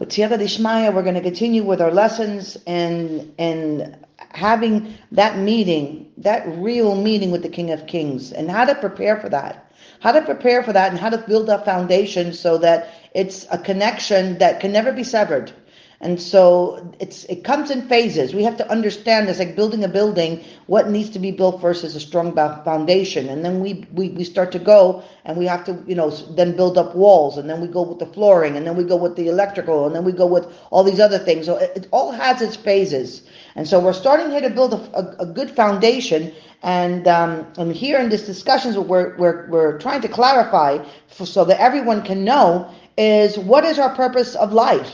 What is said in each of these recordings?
With Siyata Dishmaya, we're going to continue with our lessons and having that meeting, that real meeting with the King of Kings, and how to prepare for that. How to prepare for that and how to build up foundation so that it's a connection that can never be severed. And so it comes in phases. We have to understand this, like building a building. What needs to be built first is a strong foundation, and then we start to go, and we have to then build up walls, and then we go with the flooring, and then we go with the electrical, and then we go with all these other things. So it all has its phases. And so we're starting here to build a good foundation. And here in this discussions, what we're trying to clarify so that everyone can know is what is our purpose of life.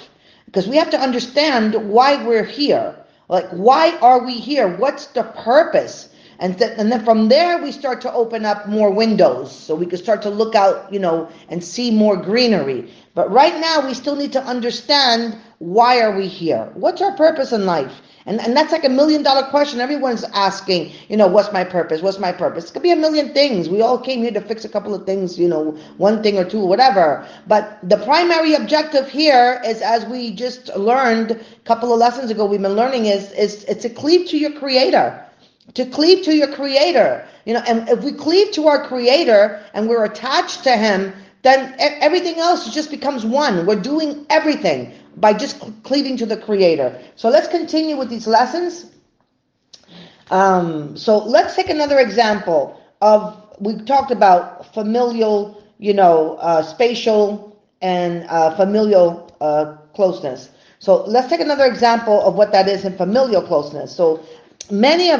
Because we have to understand why we're here. Like, why are we here? What's the purpose? And then from there, we start to open up more windows. So we can start to look out, and see more greenery. But right now, we still need to understand, why are we here? What's our purpose in life? And that's like $1 million question. Everyone's asking, what's my purpose? What's my purpose? It could be a million things. We all came here to fix a couple of things, one thing or two, whatever. But the primary objective here is, as we just learned a couple of lessons ago, we've been learning is to cleave to your Creator. To cleave to your Creator. And if we cleave to our Creator and we're attached to Him, then everything else just becomes one. We're doing everything by just cleaving to the Creator. So let's continue with these lessons. So let's take another example of, we talked about familial, spatial and familial closeness. So let's take another example of what that is in familial closeness. So many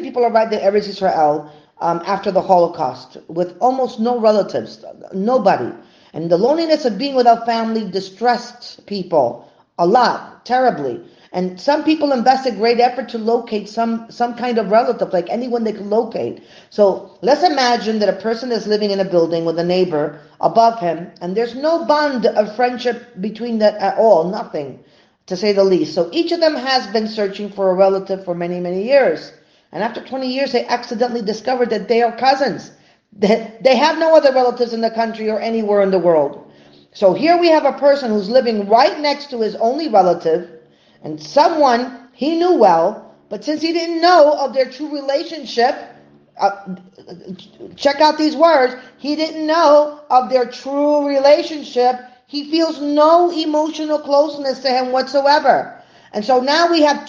people arrived at Erez Israel after the Holocaust with almost no relatives, nobody. And the loneliness of being without family distressed people a lot, terribly. And some people invested great effort to locate some kind of relative, like anyone they could locate. So let's imagine that a person is living in a building with a neighbor above him, and there's no bond of friendship between them at all, nothing, to say the least. So each of them has been searching for a relative for many, many years. And after 20 years, they accidentally discovered that they are cousins. They have no other relatives in the country or anywhere in the world. So here we have a person who's living right next to his only relative and someone he knew well, but since he didn't know of their true relationship, check out these words, he didn't know of their true relationship, he feels no emotional closeness to him whatsoever. And so now we have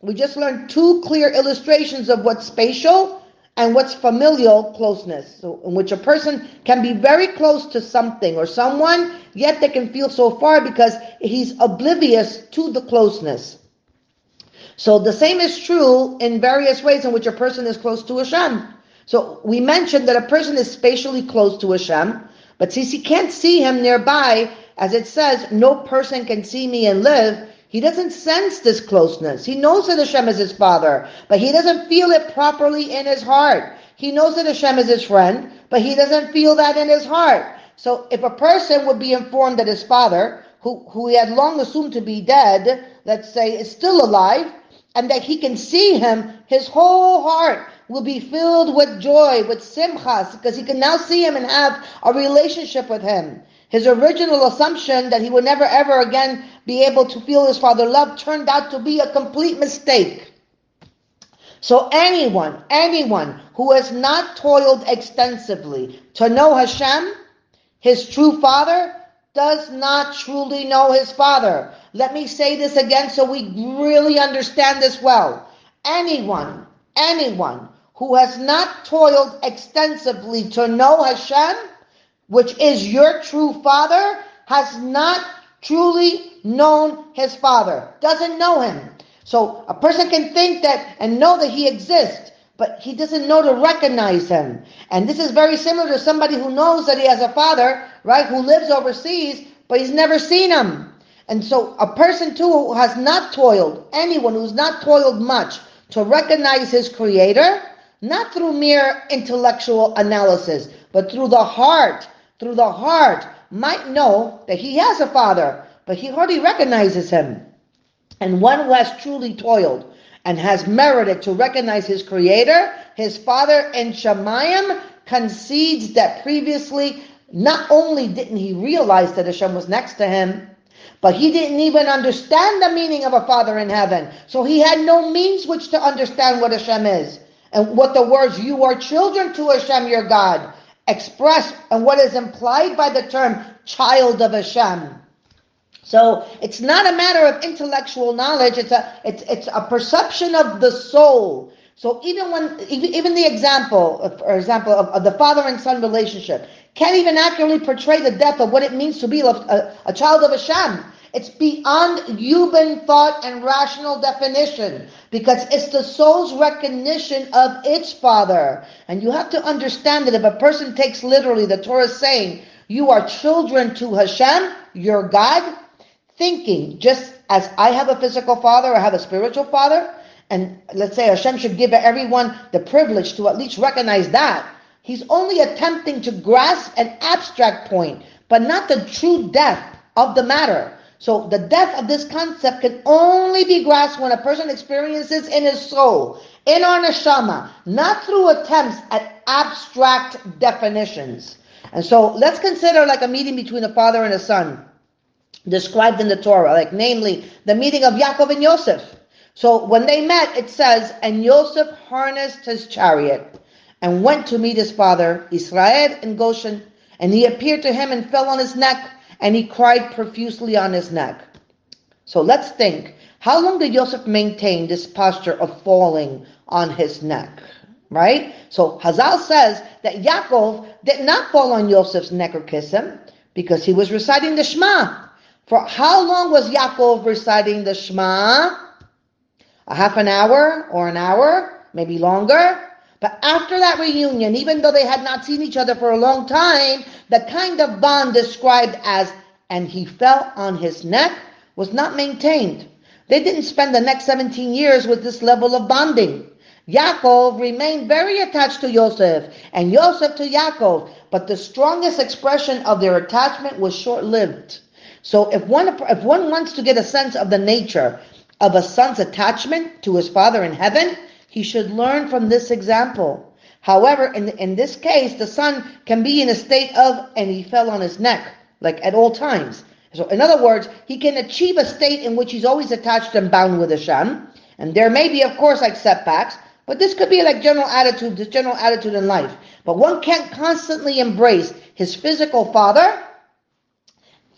we just learned two clear illustrations of what's spatial and what's familial closeness, so in which a person can be very close to something or someone, yet they can feel so far because he's oblivious to the closeness. So the same is true in various ways in which a person is close to Hashem. So we mentioned that a person is spatially close to Hashem, but since he can't see him nearby, as it says, no person can see me and live, he doesn't sense this closeness. He knows that Hashem is his father, but he doesn't feel it properly in his heart. He knows that Hashem is his friend, but he doesn't feel that in his heart. So if a person would be informed that his father, who he had long assumed to be dead, let's say, is still alive, and that he can see him, his whole heart will be filled with joy, with simchas, because he can now see him and have a relationship with him. His original assumption that he would never ever again be able to feel his father love turned out to be a complete mistake. So anyone who has not toiled extensively to know Hashem, his true father, does not truly know his father. Let me say this again so we really understand this well. Anyone who has not toiled extensively to know Hashem, which is your true father, has not truly known his father, doesn't know him. So a person can think that and know that he exists, but he doesn't know to recognize him. And this is very similar to somebody who knows that he has a father, right, who lives overseas, but he's never seen him. And so a person too who has not toiled, anyone who's not toiled much to recognize his Creator, not through mere intellectual analysis, but through the heart, might know that he has a father, but he hardly recognizes him. And one who has truly toiled and has merited to recognize his Creator, his Father in Shemayim, concedes that previously, not only didn't he realize that Hashem was next to him, But he didn't even understand the meaning of a Father in heaven. So he had no means which to understand what Hashem is. And what the words, you are children to Hashem your God, express, and what is implied by the term child of Hashem. So it's not a matter of intellectual knowledge, it's a perception of the soul. So even the example, for example, of the father and son relationship can't even accurately portray the depth of what it means to be a child of Hashem. It's beyond human thought and rational definition, because it's the soul's recognition of its father. And you have to understand that if a person takes literally the Torah saying, you are children to Hashem, your God, thinking just as I have a physical father or I have a spiritual father, and let's say Hashem should give everyone the privilege to at least recognize that. He's only attempting to grasp an abstract point, but not the true depth of the matter. So the depth of this concept can only be grasped when a person experiences in his soul, in our neshama, not through attempts at abstract definitions. And so let's consider like a meeting between a father and a son described in the Torah, like namely the meeting of Yaakov and Yosef. So when they met, it says, and Yosef harnessed his chariot and went to meet his father, Israel, in Goshen. And he appeared to him and fell on his neck, and he cried profusely on his neck. So let's think, how long did Yosef maintain this posture of falling on his neck, right? So Hazal says that Yaakov did not fall on Yosef's neck or kiss him, because he was reciting the Shema. For how long was Yaakov reciting the Shema? A half an hour or an hour, maybe longer. But after that reunion, even though they had not seen each other for a long time, the kind of bond described as, and he fell on his neck, was not maintained. They didn't spend the next 17 years with this level of bonding. Yaakov remained very attached to Yosef, and Yosef to Yaakov, but the strongest expression of their attachment was short-lived. So if one wants to get a sense of the nature of a son's attachment to his father in heaven, he should learn from this example. However, in this case, the son can be in a state of, and he fell on his neck, like at all times. So in other words, he can achieve a state in which he's always attached and bound with Hashem. And there may be, of course, like setbacks, but this could be like general attitude in life. But one can't constantly embrace his physical father,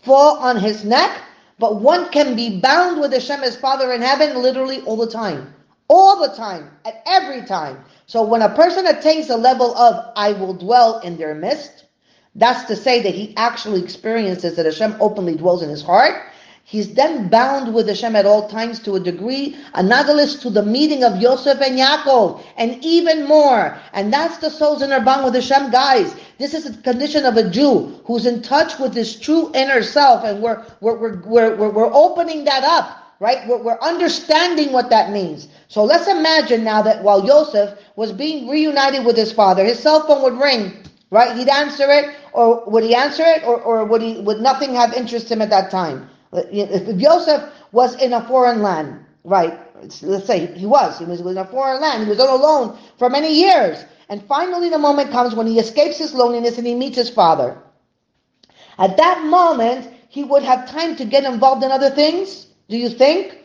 fall on his neck, but one can be bound with Hashem as Father in heaven literally all the time. All the time. At every time. So when a person attains the level of I will dwell in their midst, that's to say that he actually experiences that Hashem openly dwells in his heart, he's then bound with Hashem at all times to a degree analogous to the meeting of Yosef and Yaakov, and even more. And that's the soul's inner bond with Hashem, guys. This is the condition of a Jew who's in touch with his true inner self, and we're opening that up, right? We're understanding what that means. So let's imagine now that while Yosef was being reunited with his father, his cell phone would ring, right? He'd answer it, or would he answer it, or would nothing have interest him at that time? If Yosef was in a foreign land, right, let's say he was in a foreign land, he was all alone for many years, and finally the moment comes when he escapes his loneliness and he meets his father. At that moment, he would have time to get involved in other things, do you think?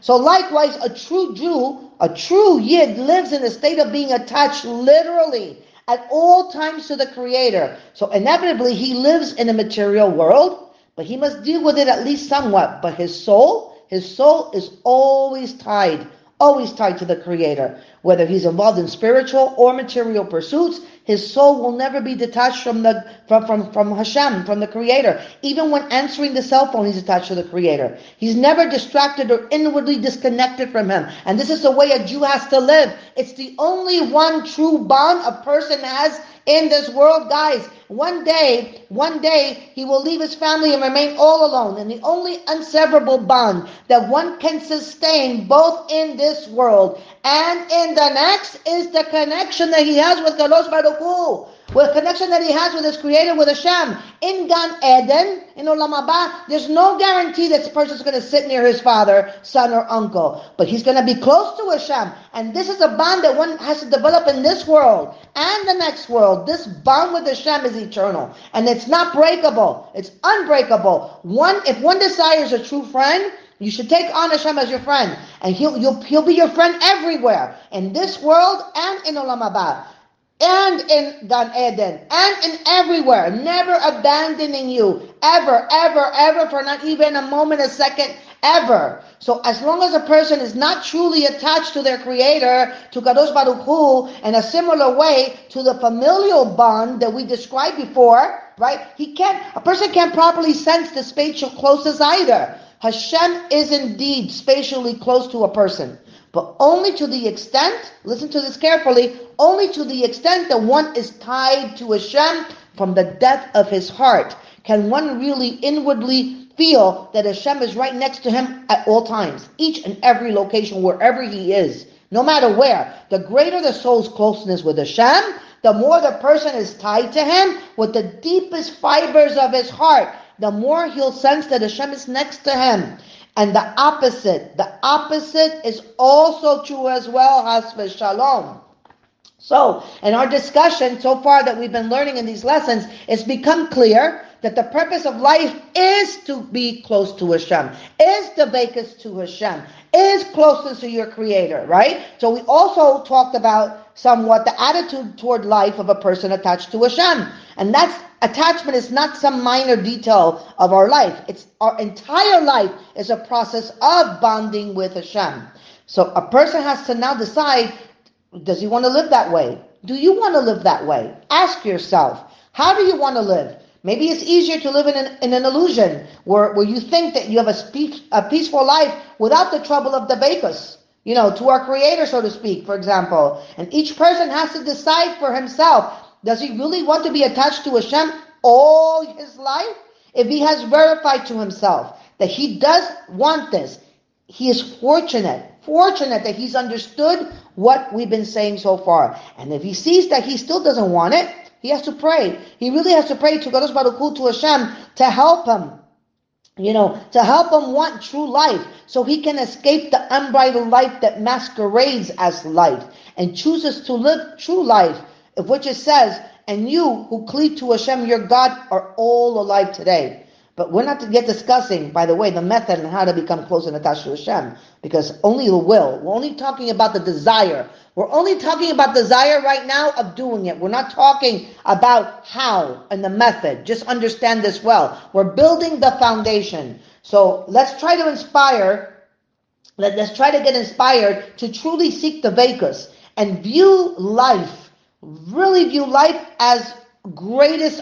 So likewise, a true Jew, a true Yid lives in a state of being attached literally at all times to the Creator. So inevitably, he lives in a material world, but he must deal with it at least somewhat. But his soul is always tied to the Creator. Whether he's involved in spiritual or material pursuits, his soul will never be detached from Hashem, from the Creator. Even when answering the cell phone, he's attached to the Creator. He's never distracted or inwardly disconnected from him. And this is the way a Jew has to live. It's the only one true bond a person has in this world, guys. One day, he will leave his family and remain all alone. And the only inseparable bond that one can sustain both in this world and in the next is the connection that he has with HaKadosh Baruch Hu. with connection that he has with his creator, with Hashem. In Gan Eden, in Olam Haba, there's no guarantee that this person's going to sit near his father, son, or uncle. But he's going to be close to Hashem. And this is a bond that one has to develop in this world and the next world. This bond with Hashem is eternal. And it's not breakable. It's unbreakable. If one desires a true friend, you should take on Hashem as your friend. And he'll be your friend everywhere. In this world and in Olam Haba. And in Gan Eden, and in everywhere, never abandoning you, ever, ever, ever, for not even a moment, a second, ever. So as long as a person is not truly attached to their creator, to Kadosh Baruch Hu, in a similar way to the familial bond that we described before, right? A person can't properly sense the spatial closeness either. Hashem is indeed spatially close to a person. But only to the extent, listen to this carefully, only to the extent that one is tied to Hashem from the depth of his heart can one really inwardly feel that Hashem is right next to him at all times, each and every location, wherever he is, no matter where. The greater the soul's closeness with Hashem, the more the person is tied to him with the deepest fibers of his heart, the more he'll sense that Hashem is next to him. And the opposite is also true as well, Has v'Shalom. So, in our discussion so far that we've been learning in these lessons, it's become clear that the purpose of life is to be close to Hashem, is dveikus to Hashem, is closeness to your Creator, right? So we also talked about somewhat the attitude toward life of a person attached to Hashem. And that's attachment is not some minor detail of our life. It's our entire life is a process of bonding with Hashem. So a person has to now decide, does he want to live that way? Do you want to live that way? Ask yourself, how do you want to live? Maybe it's easier to live in an illusion where you think that you have a peaceful life without the trouble of the dveikus, to our Creator, so to speak, for example. And each person has to decide for himself. Does he really want to be attached to Hashem all his life? If he has verified to himself that he does want this, he is fortunate that he's understood what we've been saying so far. And if he sees that he still doesn't want it, he has to pray. He really has to pray to Kadosh Baruch Hu, to Hashem, to help him. To help him want true life so he can escape the unbridled life that masquerades as life and chooses to live true life. Of which it says, and you who cleave to Hashem, your God, are all alive today. But we're not yet discussing, by the way, the method and how to become close and attached to Hashem. Because only the will. We're only talking about the desire. We're only talking about desire right now of doing it. We're not talking about how and the method. Just understand this well. We're building the foundation. So let's try to inspire. Let's try to get inspired to truly seek the dveikus and view life. Really view life as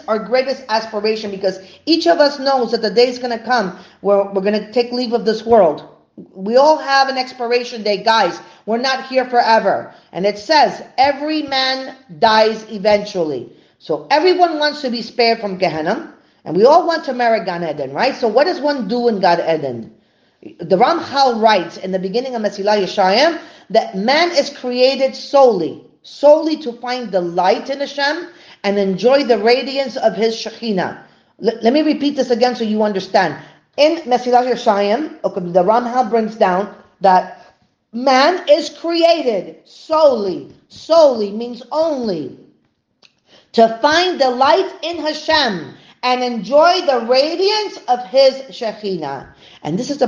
our greatest aspiration, because each of us knows that the day is going to come where we're going to take leave of this world. We all have an expiration day, guys. We're not here forever. And it says, every man dies eventually. So everyone wants to be spared from Gehenna, and we all want to marry Gan Eden, right? So what does one do in Gan Eden? The Ramchal writes in the beginning of Mesilas Yesharim that man is created solely to find delight in Hashem and enjoy the radiance of His Shekhinah. Let me repeat this again so you understand. In Mesilas Yesharim, the Ramchal brings down that man is created solely means only, to find delight in Hashem and enjoy the radiance of His Shekhinah. And this is the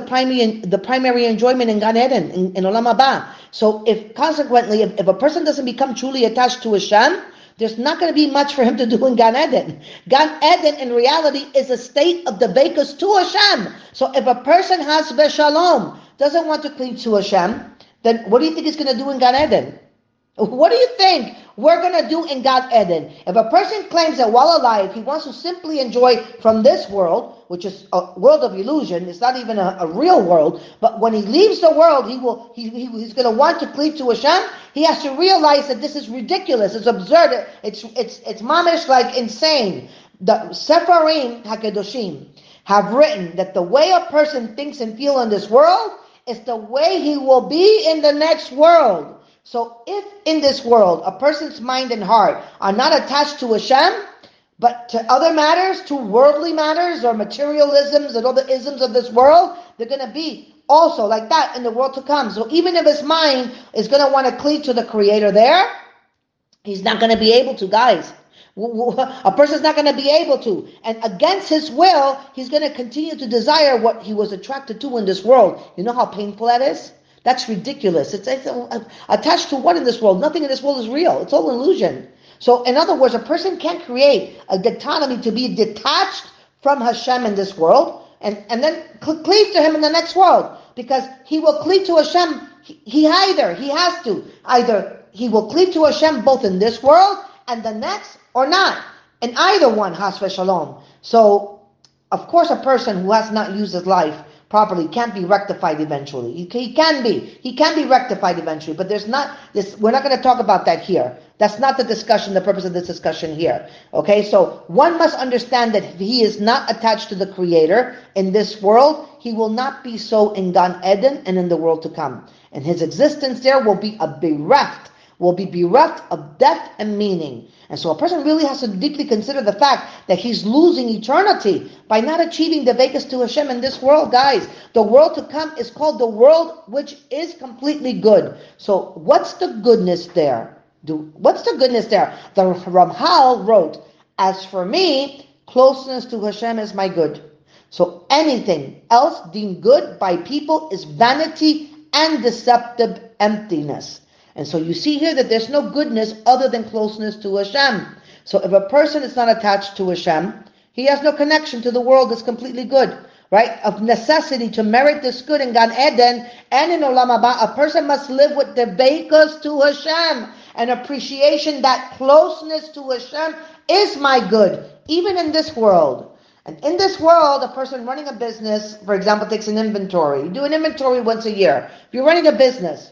primary enjoyment in Gan Eden, in Olam Haba. So consequently, if a person doesn't become truly attached to Hashem, there's not going to be much for him to do in Gan Eden. Gan Eden, in reality, is a state of dveikus to Hashem. So if a person has v'shalom, doesn't want to cleave to Hashem, then what do you think he's going to do in Gan Eden? What do you think we're going to do in Gan Eden? If a person claims that while alive, he wants to simply enjoy from this world, which is a world of illusion, it's not even a real world, but when he leaves the world, he's going to want to cleave to Hashem. He has to realize that this is ridiculous, it's absurd, it's mamish, like insane. The Sefarim HaKadoshim have written that the way a person thinks and feels in this world is the way he will be in the next world. So if in this world a person's mind and heart are not attached to Hashem, but to other matters, to worldly matters or materialisms and all the isms of this world, they're going to be also like that in the world to come. So even if his mind is going to want to cleave to the Creator there, he's not going to be able to, guys. A person's not going to be able to. And against his will, he's going to continue to desire what he was attracted to in this world. You know how painful that is? That's ridiculous. It's attached to what in this world? Nothing in this world is real. It's all illusion. So in other words, a person can't create a dichotomy to be detached from Hashem in this world and then cleave to Him in the next world, because he will cleave to Hashem. He has to either he will cleave to Hashem both in this world and the next, or not. And either one, Chas v'Shalom. So of course, a person who has not used his life properly can't be rectified eventually. He can be rectified eventually, but there's not this. We're not going to talk about that here. That's not the discussion, the purpose of this discussion here. Okay, so one must understand that if he is not attached to the Creator in this world, he will not be so in Gan Eden and in the world to come. And his existence there will be bereft of depth and meaning. And so a person really has to deeply consider the fact that he's losing eternity by not achieving the dveikus to Hashem in this world, guys. The world to come is called the world which is completely good. So what's the goodness there? The Ramchal wrote, as for me, closeness to Hashem is my good. So anything else deemed good by people is vanity and deceptive emptiness. And so you see here that there's no goodness other than closeness to Hashem. So if a person is not attached to Hashem, he has no connection to the world that's completely good, right? Of necessity, to merit this good in Gan Eden and in Olam Haba, a person must live with dveikus to Hashem, an appreciation that closeness to Hashem is my good, even in this world. And in this world, a person running a business, for example, takes an inventory. You do an inventory once a year. If you're running a business,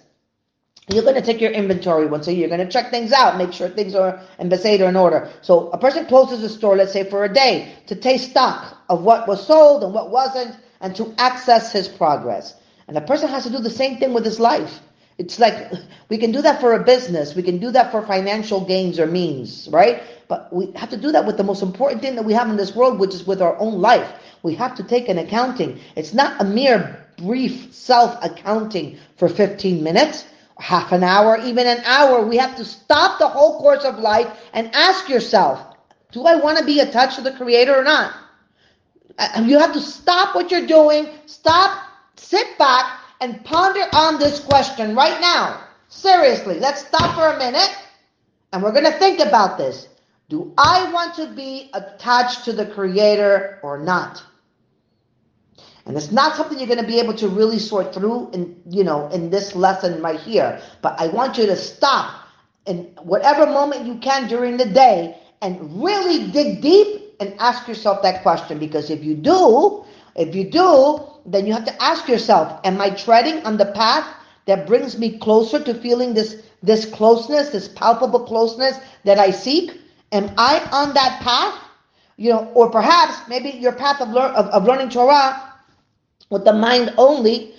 you're going to take your inventory once a year. You're going to check things out, make sure things are in order. So a person closes the store, let's say, for a day to take stock of what was sold and what wasn't, and to access his progress. And a person has to do the same thing with his life. It's like, we can do that for a business. We can do that for financial gains or means, right? But we have to do that with the most important thing that we have in this world, which is with our own life. We have to take an accounting. It's not a mere brief self-accounting for 15 minutes. Half an hour, even an hour. We have to stop the whole course of life and ask yourself, do I want to be attached to the Creator or not? You have to stop what you're doing, sit back, and ponder on this question right now. Seriously, let's stop for a minute, and we're going to think about this. Do I want to be attached to the Creator or not? And it's not something you're going to be able to really sort through in this lesson right here. But I want you to stop in whatever moment you can during the day and really dig deep and ask yourself that question. Because if you do, then you have to ask yourself, am I treading on the path that brings me closer to feeling this closeness, this palpable closeness that I seek? Am I on that path? Or perhaps maybe your path of learning Torah with the mind only,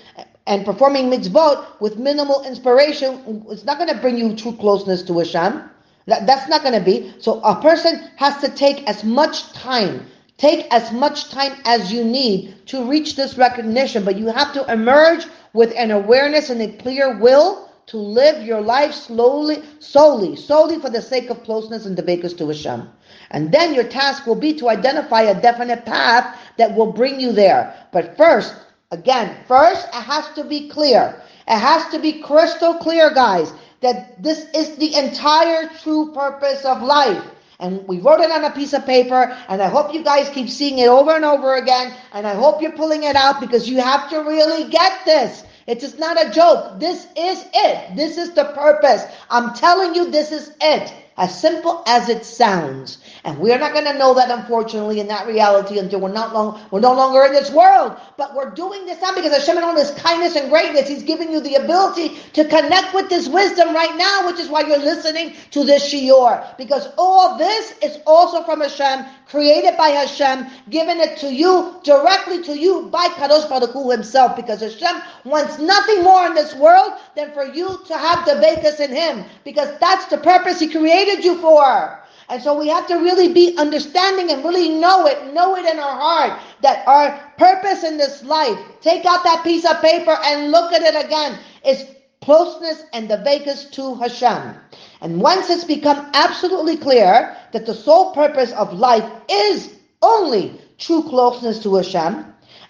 and performing mitzvot with minimal inspiration, it's not going to bring you true closeness to Hashem. That's not going to be. So a person has to take as much time as you need to reach this recognition. But you have to emerge with an awareness and a clear will to live your life slowly, solely for the sake of closeness and dveikus to Hashem. And then your task will be to identify a definite path that will bring you there. But first, it has to be clear. It has to be crystal clear, guys, that this is the entire true purpose of life. And we wrote it on a piece of paper, and I hope you guys keep seeing it over and over again, and I hope you're pulling it out, because you have to really get this. It is not a joke. This is it. This is the purpose. I'm telling you, this is it. As simple as it sounds. And we're not going to know that, unfortunately, in that reality until we're no longer in this world. But we're doing this now because Hashem, in all His kindness and greatness, He's giving you the ability to connect with this wisdom right now, which is why you're listening to this shiur. Because all this is also from Hashem, created by Hashem, given it to you, directly to you, by Kadosh Baruch Hu Himself. Because Hashem wants nothing more in this world than for you to have dveikus in Him. Because that's the purpose He created you for. And so we have to really be understanding and really know it in our heart, that our purpose in this life, take out that piece of paper and look at it again, is closeness and dveikus to Hashem. And once it's become absolutely clear that the sole purpose of life is only true closeness to Hashem,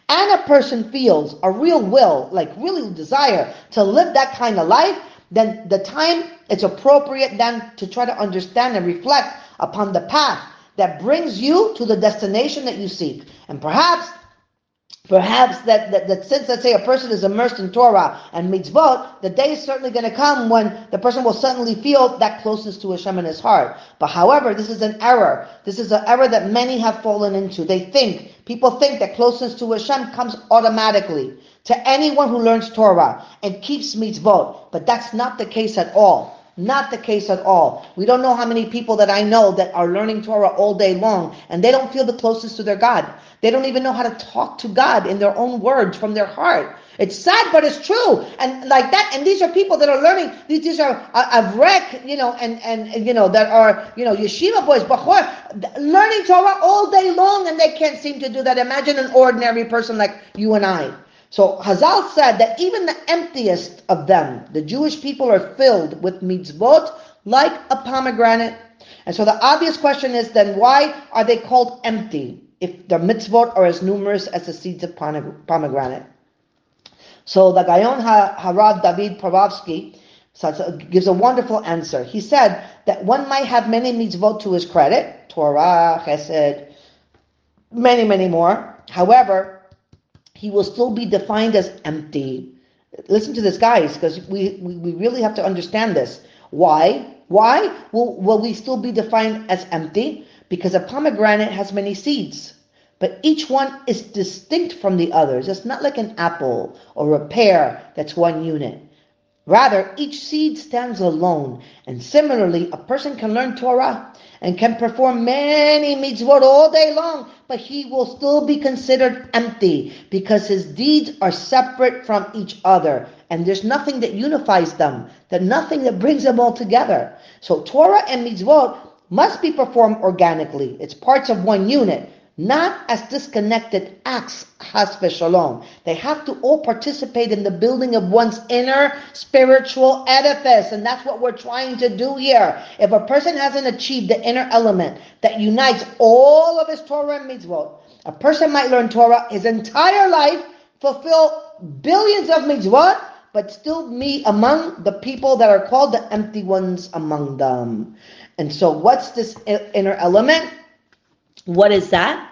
and a person feels a real will, like really desire to live that kind of life, then the time it's appropriate then to try to understand and reflect upon the path that brings you to the destination that you seek. And perhaps that since, let's say, a person is immersed in Torah and mitzvot, the day is certainly going to come when the person will suddenly feel that closeness to Hashem in his heart. But however, this is an error. This is an error that many have fallen into. People think that closeness to Hashem comes automatically to anyone who learns Torah and keeps mitzvot. But that's not the case at all. Not the case at all. We don't know how many people that I know that are learning Torah all day long and they don't feel the closest to their God. They don't even know how to talk to God in their own words from their heart. It's sad, but it's true. And like that, and these are people that are learning, these are avrek, that are, yeshiva boys, bachor, learning Torah all day long, and they can't seem to do that. Imagine an ordinary person like you and I. So Hazal said that even the emptiest of them, the Jewish people, are filled with mitzvot like a pomegranate. And so the obvious question is then, why are they called empty if their mitzvot are as numerous as the seeds of pomegranate? So the Gaon Harav David Parovsky gives a wonderful answer. He said that one might have many mitzvot to his credit, Torah, Chesed, many, many more. However, he will still be defined as empty. Listen to this, guys, because we really have to understand this. Why will we still be defined as empty? Because a pomegranate has many seeds, but each one is distinct from the others. It's not like an apple or a pear that's one unit. Rather, each seed stands alone. And similarly, a person can learn Torah and can perform many mitzvot all day long, but he will still be considered empty because his deeds are separate from each other. And there's nothing that unifies them, nothing that brings them all together. So Torah and mitzvot must be performed organically. It's parts of one unit, not as disconnected acts, chas v'shalom. They have to all participate in the building of one's inner spiritual edifice, and that's what we're trying to do here. If a person hasn't achieved the inner element that unites all of his Torah and mitzvot, a person might learn Torah his entire life, fulfill billions of mitzvot, but still be among the people that are called the empty ones among them. And so what's this inner element? What is that?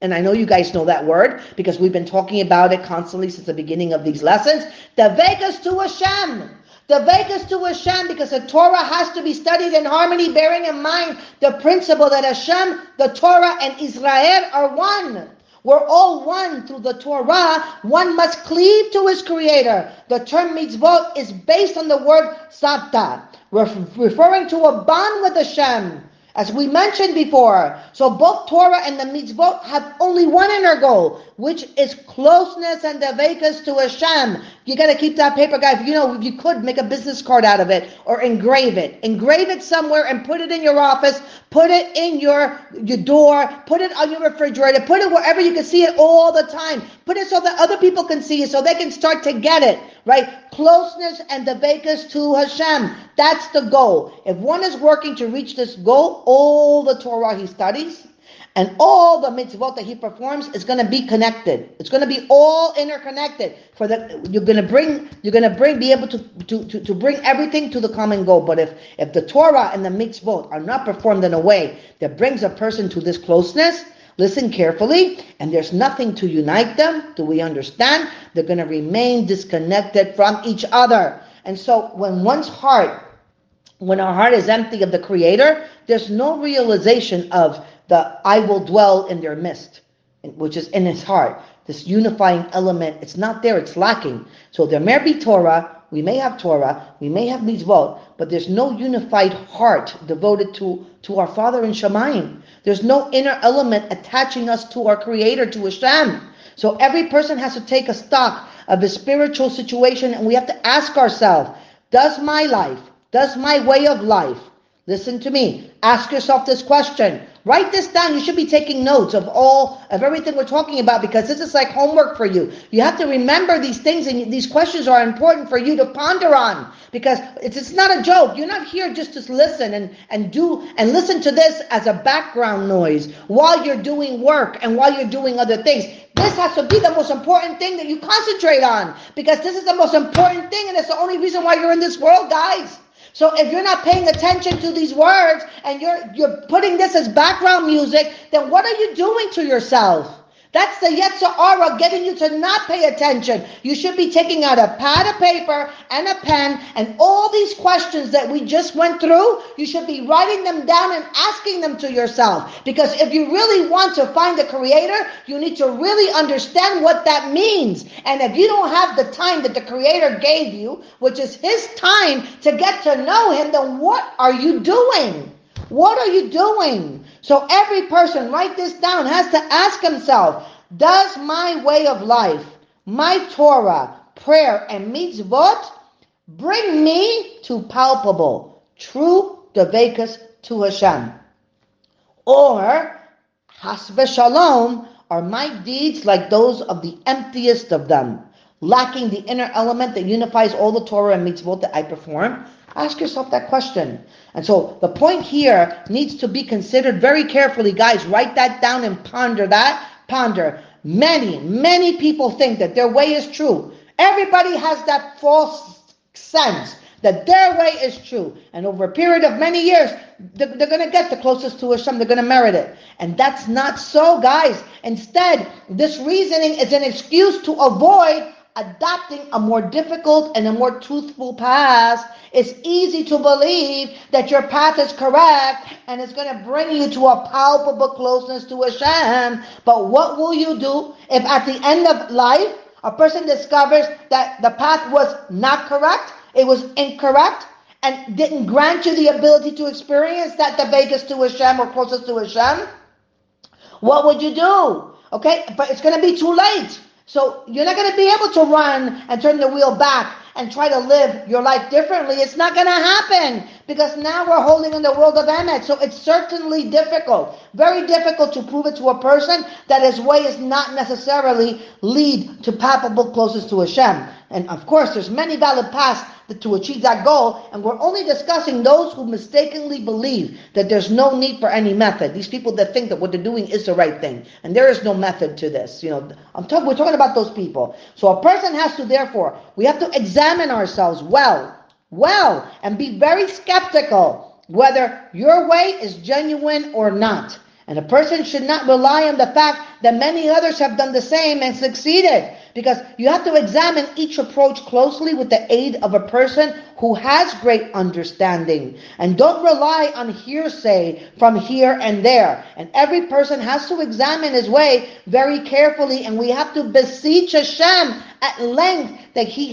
And I know you guys know that word because we've been talking about it constantly since the beginning of these lessons. Dveikus to Hashem. Dveikus to Hashem, because the Torah has to be studied in harmony, bearing in mind the principle that Hashem, the Torah, and Israel are one. We're all one through the Torah. One must cleave to his Creator. The term mitzvot is based on the word savta, referring to a bond with Hashem, as we mentioned before. So both Torah and the mitzvot have only one inner goal, which is closeness and dveikus to Hashem. You got to keep that paper, guys. If you could, make a business card out of it or engrave it. Engrave it somewhere and put it in your office. Put it in your door. Put it on your refrigerator. Put it wherever you can see it all the time. Put it so that other people can see it, so they can start to get it, right? Closeness and dveikus to Hashem. That's the goal. If one is working to reach this goal, all the Torah he studies and all the mitzvot that he performs is going to be connected. It's going to be all interconnected. For that, you're going to be able to bring everything to the common goal. But if the Torah and the mitzvot are not performed in a way that brings a person to this closeness, listen carefully, and there's nothing to unite them, do we understand? They're going to remain disconnected from each other. And so when our heart is empty of the Creator, there's no realization of the I will dwell in their midst, which is in his heart. This unifying element, it's not there, it's lacking. So there may be Torah, we may have Torah, we may have mitzvot, but there's no unified heart devoted to our Father in Shemayim. There's no inner element attaching us to our Creator, to Hashem. So every person has to take a stock of his spiritual situation, and we have to ask ourselves, does my life, does my way of life, listen to me, ask yourself this question. Write this down. You should be taking notes of everything we're talking about, because this is like homework for you. You have to remember these things, and these questions are important for you to ponder on, because it's not a joke. You're not here just to listen and listen to this as a background noise while you're doing work and while you're doing other things. This has to be the most important thing that you concentrate on, because this is the most important thing, and it's the only reason why you're in this world, guys. So if you're not paying attention to these words and you're putting this as background music, then what are you doing to yourself? That's the Yetzer Hara getting you to not pay attention. You should be taking out a pad of paper and a pen, and all these questions that we just went through, you should be writing them down and asking them to yourself. Because if you really want to find the Creator, you need to really understand what that means. And if you don't have the time that the Creator gave you, which is His time to get to know Him, then what are you doing? What are you doing? So every person, write this down, has to ask himself, does my way of life, my Torah, prayer, and mitzvot bring me to palpable, true dveikus to Hashem? Or, chas v'shalom, are my deeds like those of the emptiest of them, lacking the inner element that unifies all the Torah and mitzvot that I perform? Ask yourself that question. And so the point here needs to be considered very carefully. Guys, write that down and ponder that. Ponder. Many, many people think that their way is true. Everybody has that false sense that their way is true. And over a period of many years, they're going to get the closest to Hashem. They're going to merit it. And that's not so, guys. Instead, this reasoning is an excuse to avoid adopting a more difficult and a more truthful path. It's easy to believe that your path is correct and it's going to bring you to a palpable closeness to Hashem. But what will you do if at the end of life a person discovers that the path was not correct, it was incorrect, and didn't grant you the ability to experience that dveikus to Hashem or closest to Hashem? What would you do? Okay, but it's going to be too late. So you're not going to be able to run and turn the wheel back and try to live your life differently. It's not going to happen, because now we're holding in the world of Emet. So it's certainly difficult, very difficult to prove it to a person that his way is not necessarily lead to palpable closest to Hashem. And of course, there's many valid paths to achieve that goal, and we're only discussing those who mistakenly believe that there's no need for any method. These people that think that what they're doing is the right thing, and there is no method to this. You know, we're talking about those people. So a person has to, therefore, we have to examine ourselves well, and be very skeptical whether your way is genuine or not. And a person should not rely on the fact that many others have done the same and succeeded, because you have to examine each approach closely with the aid of a person who has great understanding. And don't rely on hearsay from here and there. And every person has to examine his way very carefully, and we have to beseech Hashem at length that He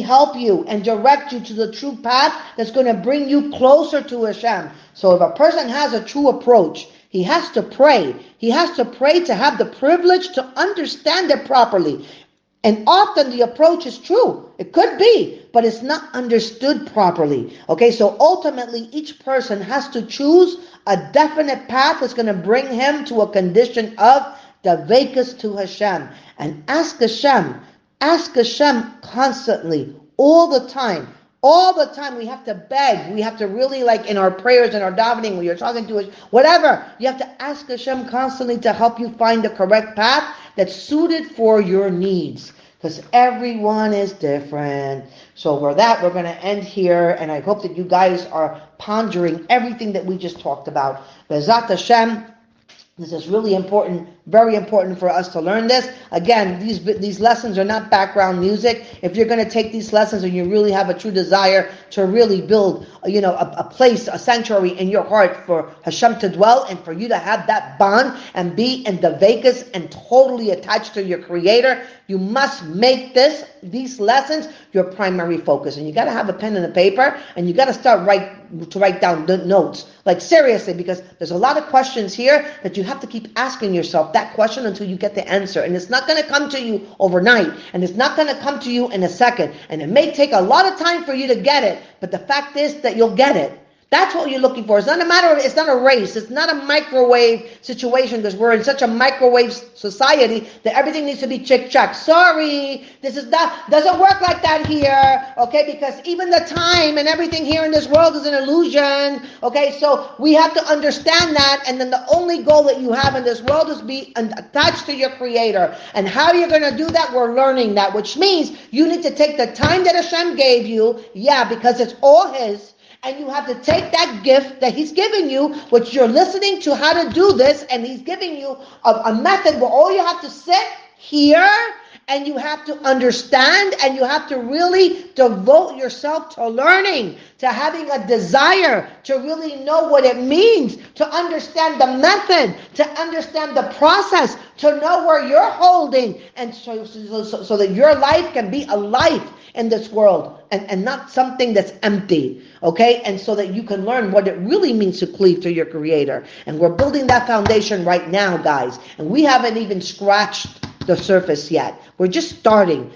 help you and direct you to the true path that's going to bring you closer to Hashem. So if a person has a true approach, he has to pray. He has to pray to have the privilege to understand it properly. And often the approach is true. It could be, but it's not understood properly. Okay, so ultimately each person has to choose a definite path that's going to bring him to a condition of dveikus to Hashem. And ask Hashem constantly, all the time. All the time we have to beg. We have to really, like in our prayers and our davening, when you're talking to us, whatever. You have to ask Hashem constantly to help you find the correct path that's suited for your needs. Because everyone is different. So for that, we're going to end here. And I hope that you guys are pondering everything that we just talked about. Bezat Hashem. This is really important Very important for us to learn this. Again, these lessons are not background music. If you're going to take these lessons and you really have a true desire to really build, a place, a sanctuary in your heart for Hashem to dwell and for you to have that bond and be in the dveikus and totally attached to your Creator, you must make these lessons your primary focus. And you got to have a pen and a paper, and you got to start write down the notes. Like seriously, because there's a lot of questions here that you have to keep asking yourself that question until you get the answer. And it's not going to come to you overnight. And it's not going to come to you in a second. And it may take a lot of time for you to get it. But the fact is that you'll get it. That's what you're looking for. It's not a race. It's not a microwave situation, because we're in such a microwave society that everything needs to be chick-chack. Sorry, doesn't work like that here, okay? Because even the time and everything here in this world is an illusion, okay? So we have to understand that, and then the only goal that you have in this world is be attached to your Creator. And how you're going to do that, we're learning that, which means you need to take the time that Hashem gave you, because it's all His. And you have to take that gift that He's given you, which you're listening to how to do this, and He's giving you a method where all you have to sit here, and you have to understand, and you have to really devote yourself to learning, to having a desire to really know what it means, to understand the method, to understand the process, to know where you're holding, and so that your life can be a life in this world, and not something that's empty, okay? And so that you can learn what it really means to cleave to your Creator. And we're building that foundation right now, guys. And we haven't even scratched the surface yet. We're just starting.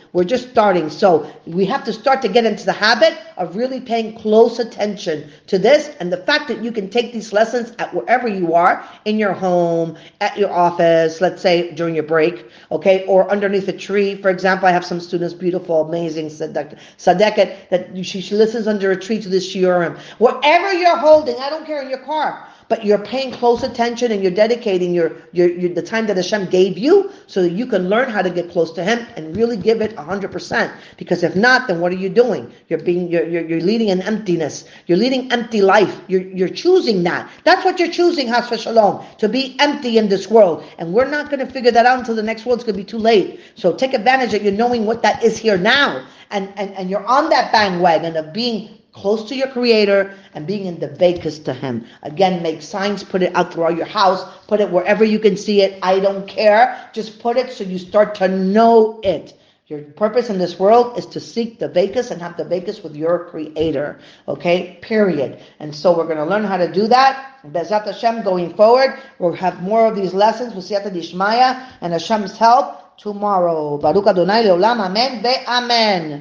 So we have to start to get into the habit of really paying close attention to this, and the fact that you can take these lessons at wherever you are, in your home, at your office, let's say during your break, okay, or underneath a tree. For example, I have some students, beautiful, amazing Sadeket, that she listens under a tree to this shiurim. Wherever you're holding, I don't care, in your car. But you're paying close attention, and you're dedicating your the time that Hashem gave you so that you can learn how to get close to Him and really give it 100%. Because if not, then what are you doing? You're leading an emptiness. You're leading empty life. You're choosing that. That's what you're choosing, Chas v'Shalom, to be empty in this world. And we're not going to figure that out until the next world. It's going to be too late. So take advantage that you're knowing what that is here now, and you're on that bandwagon of being close to your Creator and being in the dveikus to Him. Again, make signs, put it out throughout your house, put it wherever you can see it. I don't care. Just put it so you start to know it. Your purpose in this world is to seek the dveikus and have the dveikus with your Creator. Okay? Period. And so we're going to learn how to do that. Bezat Hashem, going forward, we'll have more of these lessons with Siyata Dishmaya and Hashem's help tomorrow. Baruch Adonai leolam. Amen. Ve'amen.